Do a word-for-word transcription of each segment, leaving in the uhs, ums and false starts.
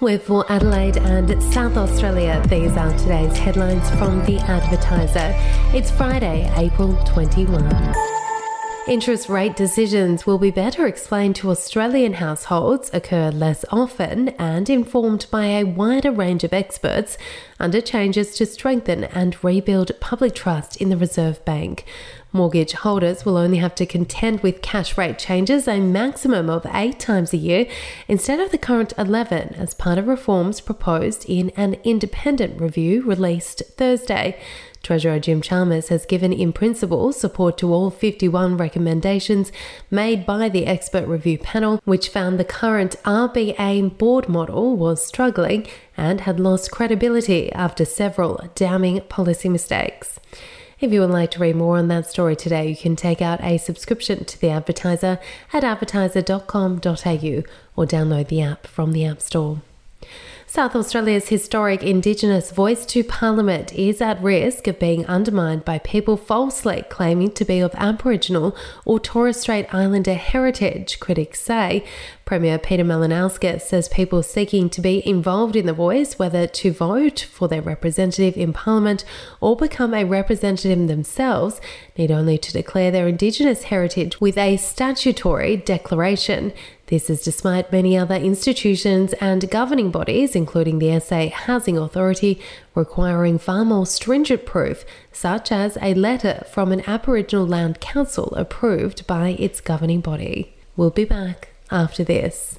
With more Adelaide and South Australia, these are today's headlines from The Advertiser. It's Friday, April twenty-first. Interest rate decisions will be better explained to Australian households, occur less often, and informed by a wider range of experts under changes to strengthen and rebuild public trust in the Reserve Bank. Mortgage holders will only have to contend with cash rate changes a maximum of eight times a year instead of the current eleven as part of reforms proposed in an independent review released Thursday. Treasurer Jim Chalmers has given in principle support to all fifty-one recommendations made by the expert review panel, which found the current R B A board model was struggling and had lost credibility after several damning policy mistakes. If you would like to read more on that story today, you can take out a subscription to The Advertiser at advertiser dot com dot a u or download the app from the App Store. South Australia's historic Indigenous voice to Parliament is at risk of being undermined by people falsely claiming to be of Aboriginal or Torres Strait Islander heritage, critics say. Premier Peter Malinowski says people seeking to be involved in the voice, whether to vote for their representative in Parliament or become a representative themselves, need only to declare their Indigenous heritage with a statutory declaration. This is despite many other institutions and governing bodies, including the S A Housing Authority, requiring far more stringent proof, such as a letter from an Aboriginal Land Council approved by its governing body. We'll be back after this.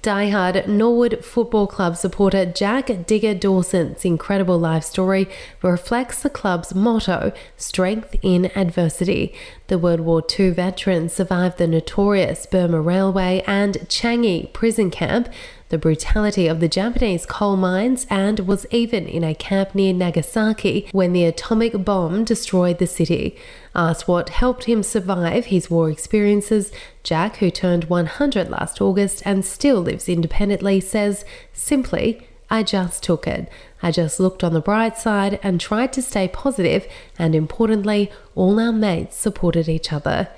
Diehard Norwood Football Club supporter Jack Digger Dawson's incredible life story reflects the club's motto, Strength in Adversity. The World War Two veteran survived the notorious Burma Railway and Changi Prison Camp, the brutality of the Japanese coal mines, and was even in a camp near Nagasaki when the atomic bomb destroyed the city. Asked what helped him survive his war experiences, Jack, who turned one hundred last August and still lives independently, says, simply, I just took it. I just looked on the bright side and tried to stay positive, and importantly, all our mates supported each other.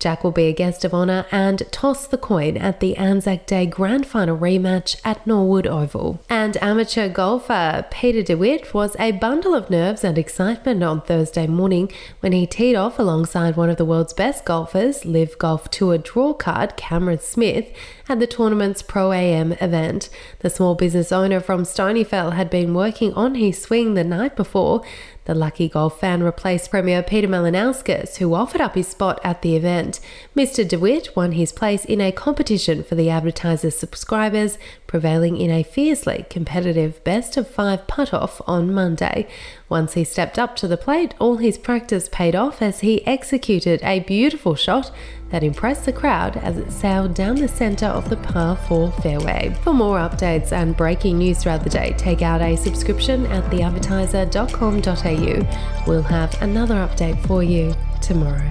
Jack will be a guest of honour and toss the coin at the Anzac Day Grand Final rematch at Norwood Oval. And amateur golfer Pieter de Wit was a bundle of nerves and excitement on Thursday morning when he teed off alongside one of the world's best golfers, L I V Golf Tour draw card Cameron Smith, at the tournament's Pro A M event. The small business owner from Stonyfell had been working on his swing the night before. The lucky golf fan replaced Premier Peter Malinowski, who offered up his spot at the event. Mister de Wit won his place in a competition for The Advertiser's subscribers, prevailing in a fiercely competitive best-of-five putt-off on Monday. Once he stepped up to the plate, all his practice paid off as he executed a beautiful shot that impressed the crowd as it sailed down the centre of the par four fairway. For more updates and breaking news throughout the day, take out a subscription at the advertiser dot com dot a u. We'll have another update for you tomorrow.